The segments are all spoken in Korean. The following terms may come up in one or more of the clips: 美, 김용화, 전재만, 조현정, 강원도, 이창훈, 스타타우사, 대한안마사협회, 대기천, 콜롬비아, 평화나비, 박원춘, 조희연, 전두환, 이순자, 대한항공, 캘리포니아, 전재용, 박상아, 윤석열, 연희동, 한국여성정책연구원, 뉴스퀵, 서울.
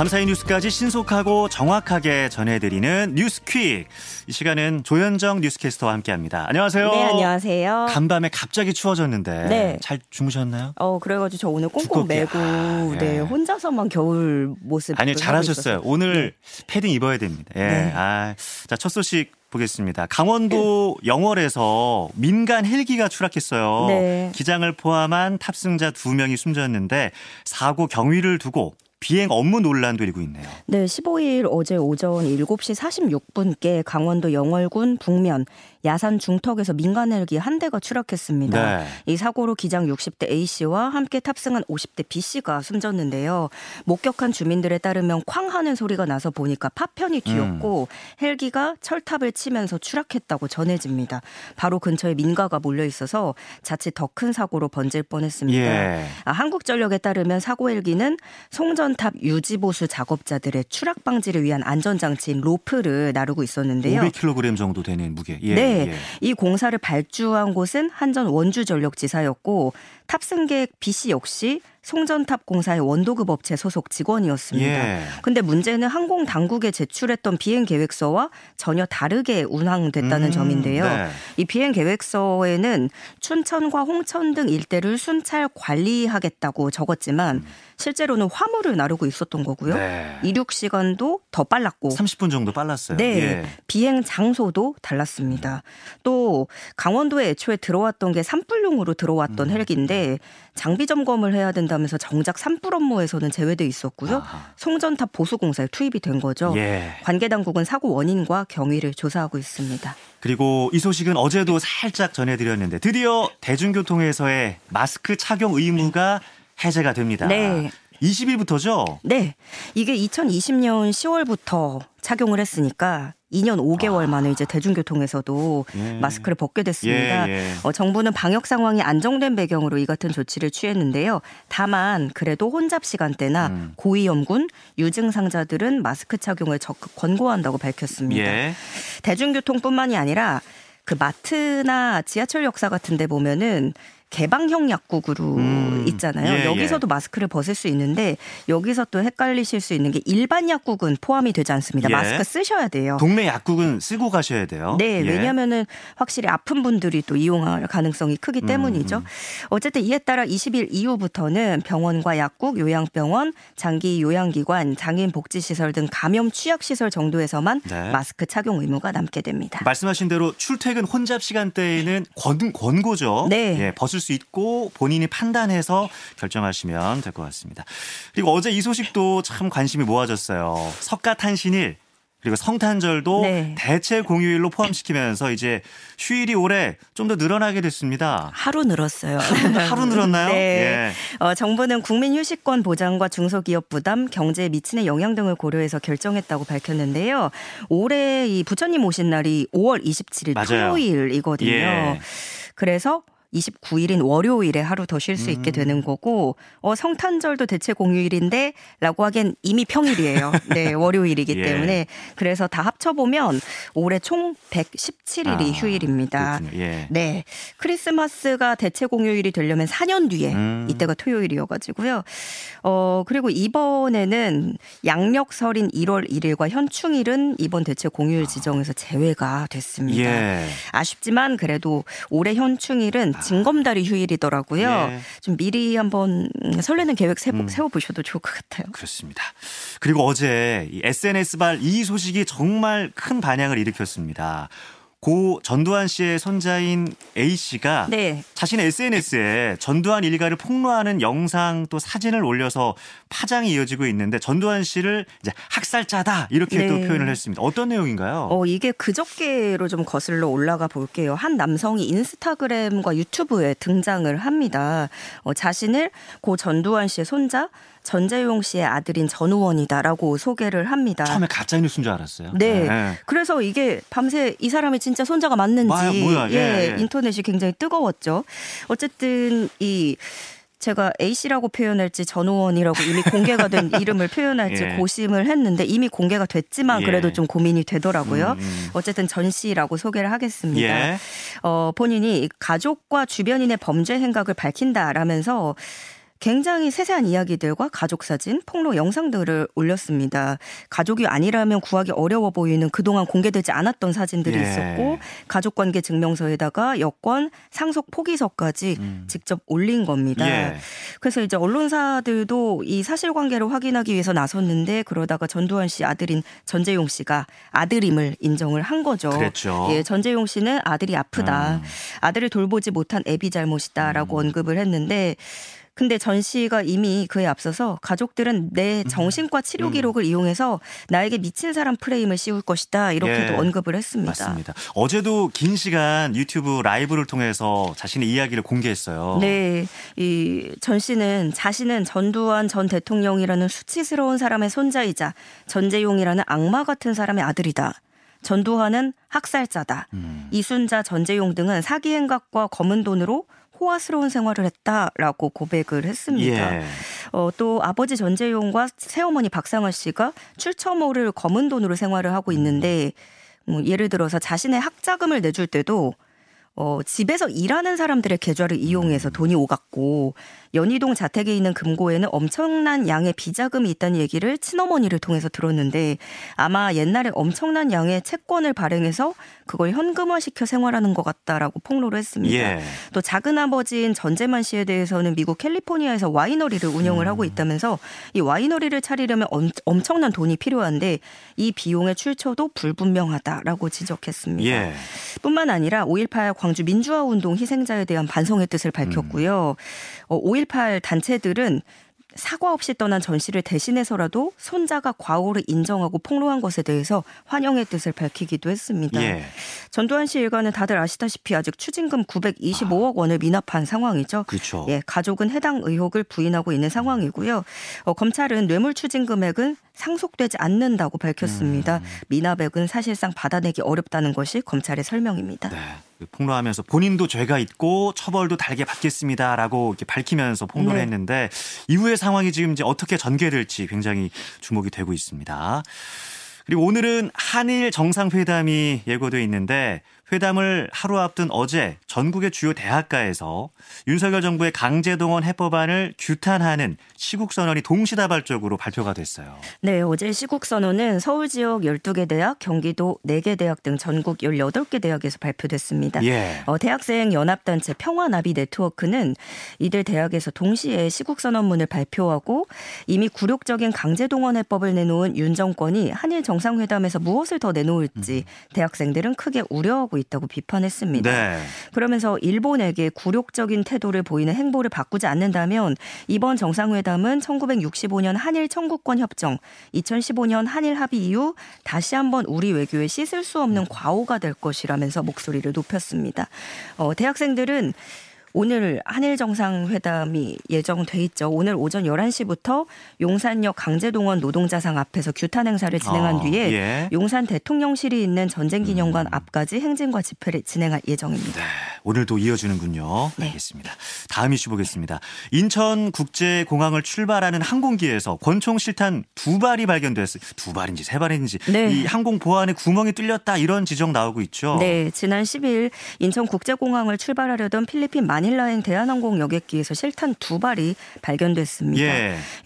감사의 뉴스까지 신속하고 정확하게 전해드리는 뉴스퀵. 이 시간은 조현정 뉴스캐스터와 함께합니다. 안녕하세요. 네, 안녕하세요. 간밤에 갑자기 추워졌는데 네. 잘 주무셨나요? 그래가지고 저 오늘 꽁꽁 매고 네, 혼자서만 겨울 모습. 아니, 잘하셨어요. 오늘 네. 패딩 입어야 됩니다. 예. 네. 아, 자, 첫 소식 보겠습니다. 강원도 영월에서 민간 헬기가 추락했어요. 네. 기장을 포함한 탑승자 2명이 숨졌는데 사고 경위를 두고 비행 업무 논란도 일고 있네요. 네, 15일 어제 오전 7시 46분께 강원도 영월군 북면 야산 중턱에서 민간 헬기 한 대가 추락했습니다. 네. 이 사고로 기장 60대 A씨와 함께 탑승한 50대 B씨가 숨졌는데요. 목격한 주민들에 따르면 쾅 하는 소리가 나서 보니까 파편이 튀었고 헬기가 철탑을 치면서 추락했다고 전해집니다. 바로 근처에 민가가 몰려 있어서 자칫 더 큰 사고로 번질 뻔했습니다. 예. 한국전력에 따르면 사고 헬기는 송전 탑 유지보수 작업자들의 추락 방지를 위한 안전장치인 로프를 나르고 있었는데요. 500kg 정도 되는 무게. 예, 네. 예. 이 공사를 발주한 곳은 한전 원주전력지사였고 탑승객 B씨 역시 송전탑 공사의 원도급 업체 소속 직원이었습니다. 그런데 예. 문제는 항공 당국에 제출했던 비행 계획서와 전혀 다르게 운항됐다는 점인데요. 네. 이 비행 계획서에는 춘천과 홍천 등 일대를 순찰 관리하겠다고 적었지만 실제로는 화물을 나르고 있었던 거고요. 네. 이륙 시간도 더 빨랐고 30분 정도 빨랐어요. 네, 예. 비행 장소도 달랐습니다. 또 강원도에 애초에 들어왔던 게 산불용으로 들어왔던 헬기인데 장비 점검을 해야 된다면서 정작 산불 업무에서는 제외돼 있었고요. 아하. 송전탑 보수공사에 투입이 된 거죠. 예. 관계당국은 사고 원인과 경위를 조사하고 있습니다. 그리고 이 소식은 어제도 살짝 전해드렸는데 드디어 대중교통에서의 마스크 착용 의무가 해제가 됩니다. 네. 20일부터죠? 네. 이게 2020년 10월부터 착용을 했으니까 2년 5개월 만에 이제 대중교통에서도 마스크를 벗게 됐습니다. 정부는 방역 상황이 안정된 배경으로 이 같은 조치를 취했는데요. 다만 그래도 혼잡 시간대나 고위험군, 유증상자들은 마스크 착용을 적극 권고한다고 밝혔습니다. 예. 대중교통뿐만이 아니라 그 마트나 지하철 역사 같은 데 보면은 개방형 약국으로 있잖아요. 예, 여기서도 예. 마스크를 벗을 수 있는데 여기서 또 헷갈리실 수 있는 게 일반 약국은 포함이 되지 않습니다. 예. 마스크 쓰셔야 돼요. 동네 약국은 쓰고 가셔야 돼요. 네. 예. 왜냐하면은 확실히 아픈 분들이 또 이용할 가능성이 크기 때문이죠. 어쨌든 이에 따라 20일 이후부터는 병원과 약국, 요양병원, 장기 요양기관, 장애인복지시설 등 감염 취약시설 정도에서만 네. 마스크 착용 의무가 남게 됩니다. 말씀하신 대로 출퇴근 혼잡 시간대에는 권고죠. 네. 예, 벗을 수 있고 본인이 판단해서 결정하시면 될 것 같습니다. 그리고 어제 이 소식도 참 관심이 모아졌어요. 석가탄신일 그리고 성탄절도 네. 대체 공휴일로 포함시키면서 이제 휴일이 올해 좀 더 늘어나게 됐습니다. 하루 늘었어요. 하루 늘었나요? 네. 예. 정부는 국민 휴식권 보장과 중소기업 부담, 경제에 미치는 영향 등을 고려해서 결정했다고 밝혔는데요. 올해 이 부처님 오신 날이 5월 27일 맞아요. 토요일이거든요. 예. 그래서 29일인 월요일에 하루 더 쉴 수 있게 되는 거고 성탄절도 대체 공휴일인데 라고 하기엔 이미 평일이에요. 네, 월요일이기 예. 때문에 그래서 다 합쳐보면 올해 총 117일이 휴일입니다. 예. 네, 크리스마스가 대체 공휴일이 되려면 4년 뒤에 이때가 토요일이어가지고요. 그리고 이번에는 양력설인 1월 1일과 현충일은 이번 대체 공휴일 지정에서 제외가 됐습니다. 예. 아쉽지만 그래도 올해 현충일은 징검다리 휴일이더라고요. 예. 좀 미리 한번 설레는 계획 세워보셔도 좋을 것 같아요. 그렇습니다. 그리고 어제 SNS발 이 소식이 정말 큰 반향을 일으켰습니다. 고 전두환 씨의 손자인 A씨가 네. 자신의 SNS에 전두환 일가를 폭로하는 영상 또 사진을 올려서 파장이 이어지고 있는데 전두환 씨를 이제 학살자다 이렇게 네. 또 표현을 했습니다. 어떤 내용인가요? 이게 그저께로 좀 거슬러 올라가 볼게요. 한 남성이 인스타그램과 유튜브에 등장을 합니다. 자신을 고 전두환 씨의 손자 전재용 씨의 아들인 전우원이다라고 소개를 합니다. 처음에 가짜 뉴스인 줄 알았어요. 네. 네. 그래서 이게 밤새 이 사람이 진짜 손자가 맞는지 뭐야. 예, 인터넷이 굉장히 뜨거웠죠. 어쨌든 이 제가 A씨라고 표현할지 전우원이라고 이미 공개가 된 이름을 표현할지 예. 고심을 했는데 이미 공개가 됐지만 그래도 좀 고민이 되더라고요. 어쨌든 전씨라고 소개를 하겠습니다. 예. 본인이 가족과 주변인의 범죄 행각을 밝힌다라면서 굉장히 세세한 이야기들과 가족 사진, 폭로 영상 등을 올렸습니다. 가족이 아니라면 구하기 어려워 보이는 그동안 공개되지 않았던 사진들이 있었고 가족관계 증명서에다가 여권, 상속 포기서까지 직접 올린 겁니다. 그래서 이제 언론사들도 이 사실관계를 확인하기 위해서 나섰는데 그러다가 전두환 씨 아들인 전재용 씨가 아들임을 인정을 한 거죠. 그랬죠. 예, 전재용 씨는 아들이 아프다. 아들을 돌보지 못한 애비 잘못이다라고 언급을 했는데 근데 전 씨가 이미 그에 앞서서 가족들은 내 정신과 치료 기록을 이용해서 나에게 미친 사람 프레임을 씌울 것이다. 이렇게도 언급을 했습니다. 맞습니다. 어제도 긴 시간 유튜브 라이브를 통해서 자신의 이야기를 공개했어요. 네. 이 전 씨는 자신은 전두환 전 대통령이라는 수치스러운 사람의 손자이자 전재용이라는 악마 같은 사람의 아들이다. 전두환은 학살자다. 이순자, 전재용 등은 사기 행각과 검은 돈으로 호화스러운 생활을 했다라고 고백을 했습니다. 또 아버지 전재용과 새어머니 박상아 씨가 출처모를 검은 돈으로 생활을 하고 있는데 예를 들어서 자신의 학자금을 내줄 때도 집에서 일하는 사람들의 계좌를 이용해서 돈이 오갔고 연희동 자택에 있는 금고에는 엄청난 양의 비자금이 있다는 얘기를 친어머니를 통해서 들었는데 아마 옛날에 엄청난 양의 채권을 발행해서 그걸 현금화시켜 생활하는 것 같다라고 폭로를 했습니다. 또 작은아버지인 전재만 씨에 대해서는 미국 캘리포니아에서 와이너리를 운영을 하고 있다면서 이 와이너리를 차리려면 엄청난 돈이 필요한데 이 비용의 출처도 불분명하다라고 지적했습니다. 뿐만 아니라 5.18 광주 민주화운동 희생자에 대한 반성의 뜻을 밝혔고요. 5.18 단체들은 사과 없이 떠난 전 씨를 대신해서라도 손자가 과오를 인정하고 폭로한 것에 대해서 환영의 뜻을 밝히기도 했습니다. 전두환 씨 일가는 다들 아시다시피 아직 추징금 925억 원을 미납한 상황이죠. 그렇죠. 가족은 해당 의혹을 부인하고 있는 상황이고요. 검찰은 뇌물 추징 금액은 상속되지 않는다고 밝혔습니다. 미납액은 사실상 받아내기 어렵다는 것이 검찰의 설명입니다. 폭로하면서 본인도 죄가 있고 처벌도 달게 받겠습니다라고 이렇게 밝히면서 폭로를 했는데 이후의 상황이 지금 이제 어떻게 전개될지 굉장히 주목이 되고 있습니다. 그리고 오늘은 한일 정상회담이 예고돼 있는데 회담을 하루 앞둔 어제 전국의 주요 대학가에서 윤석열 정부의 강제동원 해법안을 규탄하는 시국선언이 동시다발적으로 발표가 됐어요. 네, 어제 시국선언은 서울 지역 12개 대학, 경기도 4개 대학 등 전국 18개 대학에서 발표됐습니다. 대학생 연합단체 평화나비 네트워크는 이들 대학에서 동시에 시국선언문을 발표하고 이미 굴욕적인 강제동원 해법을 내놓은 윤 정권이 한일 정상회담에서 무엇을 더 내놓을지 대학생들은 크게 우려하고 있다고 비판했습니다. 그러면서 일본에게 굴욕적인 태도를 보이는 행보를 바꾸지 않는다면 이번 정상회담은 1965년 한일 청구권 협정, 2015년 한일 합의 이후 다시 한번 우리 외교에 씻을 수 없는 과오가 될 것이라면서 목소리를 높였습니다. 대학생들은 오늘 한일 정상회담이 예정돼 있죠. 오늘 오전 11시부터 용산역 강제동원 노동자상 앞에서 규탄 행사를 진행한 뒤에 용산 대통령실이 있는 전쟁기념관 앞까지 행진과 집회를 진행할 예정입니다. 오늘도 이어지는군요. 알겠습니다. 다음 이슈 보겠습니다. 인천국제공항을 출발하는 항공기에서 권총실탄 2발이 발견됐어요. 2발인지 3발인지 이 항공보안에 구멍이 뚫렸다 이런 지적 나오고 있죠. 지난 10일 인천국제공항을 출발하려던 필리핀 마닐라행 대한항공 여객기에서 실탄 2발이 발견됐습니다.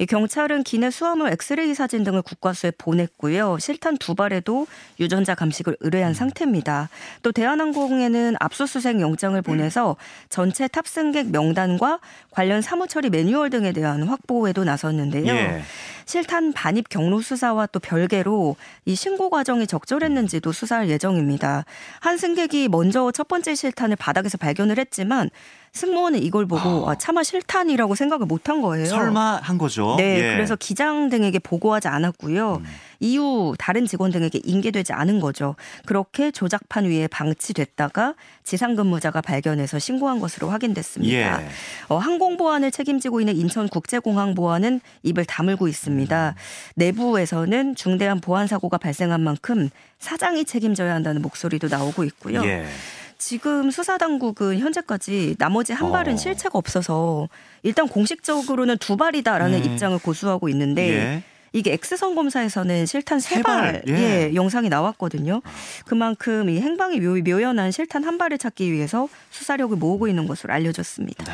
경찰은 기내 수화물 엑스레이 사진 등을 국과수에 보냈고요. 실탄 2발에도 유전자 감식을 의뢰한 상태입니다. 또 대한항공에는 압수수색 영장을 보내서 전체 탑승객 명단과 관련 사무처리 매뉴얼 등에 대한 확보에도 나섰는데요. 실탄 반입 경로 수사와 또 별개로 이 신고 과정이 적절했는지도 수사할 예정입니다. 한 승객이 먼저 첫 번째 실탄을 바닥에서 발견을 했지만 승무원은 이걸 보고 차마 실탄이라고 생각을 못한 거예요. 설마 한 거죠. 그래서 기장 등에게 보고하지 않았고요. 이후 다른 직원 등에게 인계되지 않은 거죠. 그렇게 조작판 위에 방치됐다가 지상근무자가 발견해서 신고한 것으로 확인됐습니다. 항공보안을 책임지고 있는 인천국제공항보안은 입을 다물고 있습니다. 내부에서는 중대한 보안사고가 발생한 만큼 사장이 책임져야 한다는 목소리도 나오고 있고요. 지금 수사당국은 현재까지 나머지 한 발은 실체가 없어서 일단 공식적으로는 2발이다라는 입장을 고수하고 있는데 이게 엑스선 검사에서는 실탄 3발 영상이 나왔거든요. 그만큼 이 행방이 묘연한 실탄 한 발을 찾기 위해서 수사력을 모으고 있는 것으로 알려졌습니다.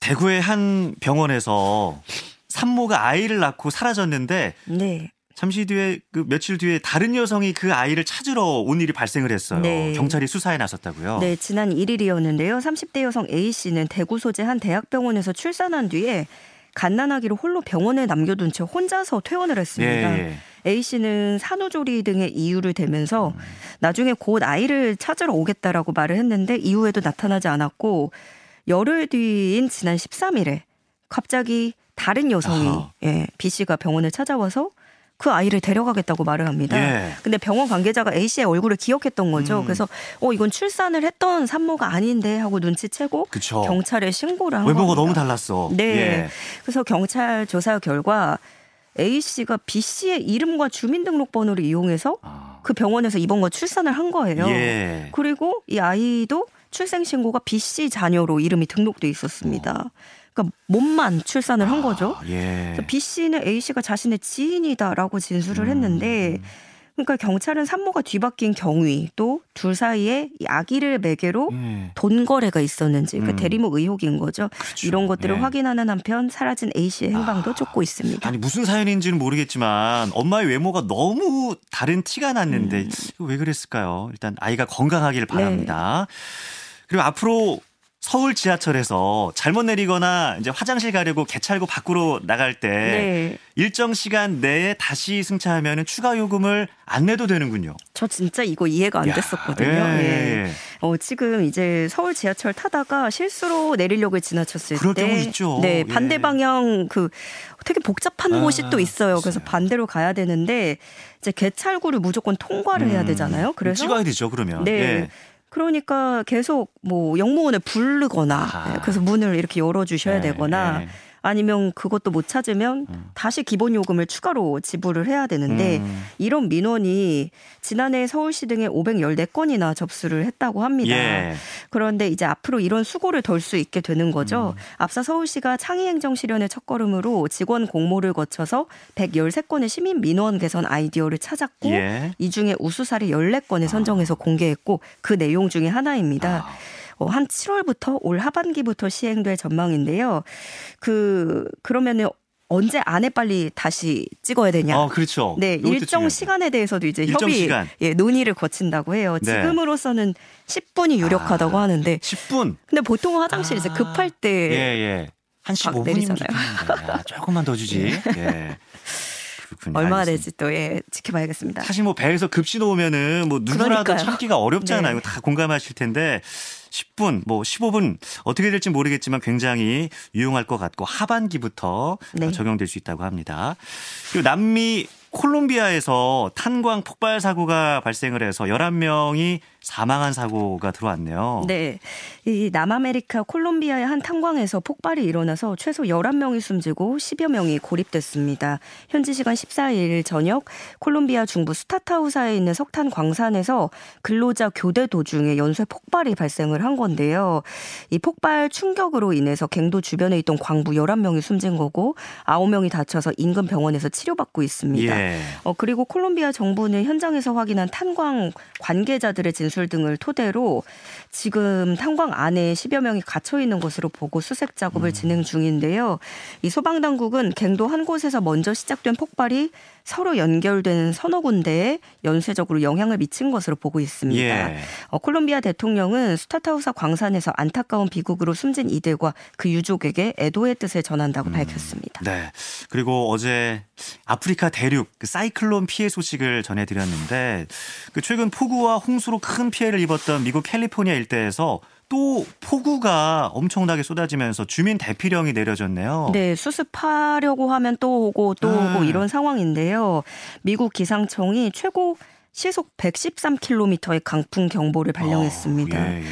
대구의 한 병원에서 산모가 아이를 낳고 사라졌는데 네. 잠시 뒤에 그 며칠 뒤에 다른 여성이 그 아이를 찾으러 온 일이 발생을 했어요. 네. 경찰이 수사에 나섰다고요. 네, 지난 1일이었는데요. 30대 여성 A 씨는 대구 소재 한 대학병원에서 출산한 뒤에 갓난아기를 홀로 병원에 남겨둔 채 혼자서 퇴원을 했습니다. 예. A 씨는 산후조리 등의 이유를 대면서 나중에 곧 아이를 찾으러 오겠다라고 말을 했는데 이후에도 나타나지 않았고 열흘 뒤인 지난 13일에 갑자기 다른 여성이 예, B 씨가 병원을 찾아와서 그 아이를 데려가겠다고 말을 합니다. 예. 근데 병원 관계자가 A 씨의 얼굴을 기억했던 거죠. 그래서 이건 출산을 했던 산모가 아닌데 하고 눈치채고 그쵸. 경찰에 신고를 한 겁니다. 외모가 너무 달랐어. 네. 예. 그래서 경찰 조사 결과 A 씨가 B 씨의 이름과 주민등록번호를 이용해서 그 병원에서 입원과 출산을 한 거예요. 예. 그리고 이 아이도 출생신고가 B 씨 자녀로 이름이 등록돼 있었습니다. 그러니까 몸만 출산을 한 거죠. 예. B 씨는 A 씨가 자신의 지인이다라고 진술을 했는데 그러니까 경찰은 산모가 뒤바뀐 경위 또 둘 사이에 이 아기를 매개로 돈 거래가 있었는지 그러니까 대리모 의혹인 거죠. 그쵸. 이런 것들을 예. 확인하는 한편 사라진 A 씨의 행방도 쫓고 있습니다. 아니 무슨 사연인지는 모르겠지만 엄마의 외모가 너무 다른 티가 났는데 왜 그랬을까요? 일단 아이가 건강하길 바랍니다. 네. 그리고 앞으로 서울 지하철에서 잘못 내리거나 이제 화장실 가려고 개찰구 밖으로 나갈 때 네. 일정 시간 내에 다시 승차하면 추가 요금을 안 내도 되는군요. 저 진짜 이거 이해가 안 됐었거든요. 예. 예. 지금 이제 서울 지하철 타다가 실수로 내리려고 지나쳤을 때 그럴 경우 있죠. 네, 반대 방향 그 되게 복잡한 곳이 또 있어요. 그래서 반대로 가야 되는데 이제 개찰구를 무조건 통과를 해야 되잖아요. 그래서 찍어야 되죠. 그러면. 네. 예. 그러니까 계속 뭐 영무원을 부르거나 그래서 문을 이렇게 열어주셔야 되거나 아니면 그것도 못 찾으면 다시 기본 요금을 추가로 지불을 해야 되는데 이런 민원이 지난해 서울시 등에 514건이나 접수를 했다고 합니다. 예. 그런데 이제 앞으로 이런 수고를 덜 수 있게 되는 거죠. 앞서 서울시가 창의행정 실현의 첫걸음으로 직원 공모를 거쳐서 113건의 시민 민원 개선 아이디어를 찾았고 예. 이 중에 우수사례 14건을 선정해서 공개했고 그 내용 중에 하나입니다. 한 7월부터 올 하반기부터 시행될 전망인데요. 그러면은 언제 안에 빨리 다시 찍어야 되냐? 그렇죠. 네, 일정 중요하죠. 시간에 대해서도 이제 논의를 거친다고 해요. 네. 지금으로서는 10분이 유력하다고 하는데 10분. 근데 보통 화장실 이제 급할 때 한 15분이면 조금만 더 주지. 예. 얼마나 되지 또 지켜봐야겠습니다. 사실 뭐 배에서 급시 놓으면은 뭐 누구라도 그러니까요. 참기가 어렵잖아요. 네. 다 공감하실 텐데 10분 뭐 15분 어떻게 될지 모르겠지만 굉장히 유용할 것 같고 하반기부터 네. 적용될 수 있다고 합니다. 그리고 남미 콜롬비아에서 탄광 폭발 사고가 발생을 해서 11명이 사망한 사고가 들어왔네요. 네. 이 남아메리카 콜롬비아의 한 탄광에서 폭발이 일어나서 최소 11명이 숨지고 10여 명이 고립됐습니다. 현지 시간 14일 저녁 콜롬비아 중부 스타타우사에 있는 석탄 광산에서 근로자 교대 도중에 연쇄 폭발이 발생을 한 건데요. 이 폭발 충격으로 인해서 갱도 주변에 있던 광부 11명이 숨진 거고 9명이 다쳐서 인근 병원에서 치료받고 있습니다. 예. 그리고 콜롬비아 정부는 현장에서 확인한 탄광 관계자들의 진술 등을 토대로 지금 탄광 안에 10여 명이 갇혀 있는 것으로 보고 수색 작업을 진행 중인데요. 이 소방당국은 갱도 한 곳에서 먼저 시작된 폭발이 서로 연결된 서너 군데에 연쇄적으로 영향을 미친 것으로 보고 있습니다. 예. 콜롬비아 대통령은 스타타우사 광산에서 안타까운 비극으로 숨진 이들과 그 유족에게 애도의 뜻을 전한다고 밝혔습니다. 네. 그리고 어제 아프리카 대륙 사이클론 피해 소식을 전해드렸는데 최근 폭우와 홍수로 큰 피해를 입었던 미국 캘리포니아 일대에서 또 폭우가 엄청나게 쏟아지면서 주민 대피령이 내려졌네요. 네, 수습하려고 하면 또 오고 또 오고 이런 상황인데요. 미국 기상청이 최고 시속 113km의 강풍 경보를 발령했습니다. 예, 예.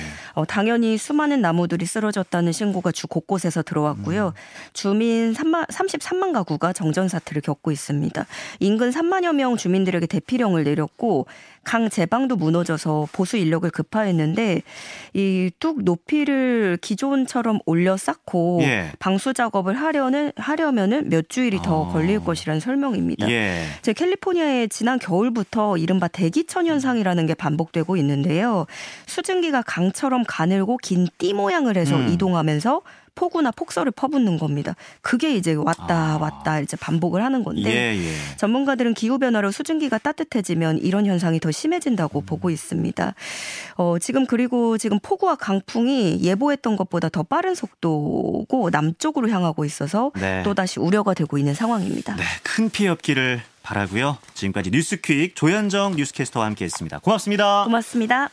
당연히 수많은 나무들이 쓰러졌다는 신고가 주 곳곳에서 들어왔고요. 주민 33만 가구가 정전사태를 겪고 있습니다. 인근 3만여 명 주민들에게 대피령을 내렸고 강 제방도 무너져서 보수 인력을 급파했는데 이 뚝 높이를 기존처럼 올려 쌓고 예. 방수 작업을 하려면은 몇 주일이 더 걸릴 것이라는 설명입니다. 예. 캘리포니아의 지난 겨울부터 이른바 대기천 현상이라는 게 반복되고 있는데요. 수증기가 강처럼 가늘고 긴 띠 모양을 해서 이동하면서 폭우나 폭설을 퍼붓는 겁니다. 그게 이제 왔다 이제 반복을 하는 건데 예. 전문가들은 기후변화로 수증기가 따뜻해지면 이런 현상이 더 심해진다고 보고 있습니다. 지금 폭우와 강풍이 예보했던 것보다 더 빠른 속도고 남쪽으로 향하고 있어서 또다시 우려가 되고 있는 상황입니다. 네, 큰 피해 없기를 바라고요. 지금까지 뉴스퀵 조현정 뉴스캐스터와 함께했습니다. 고맙습니다.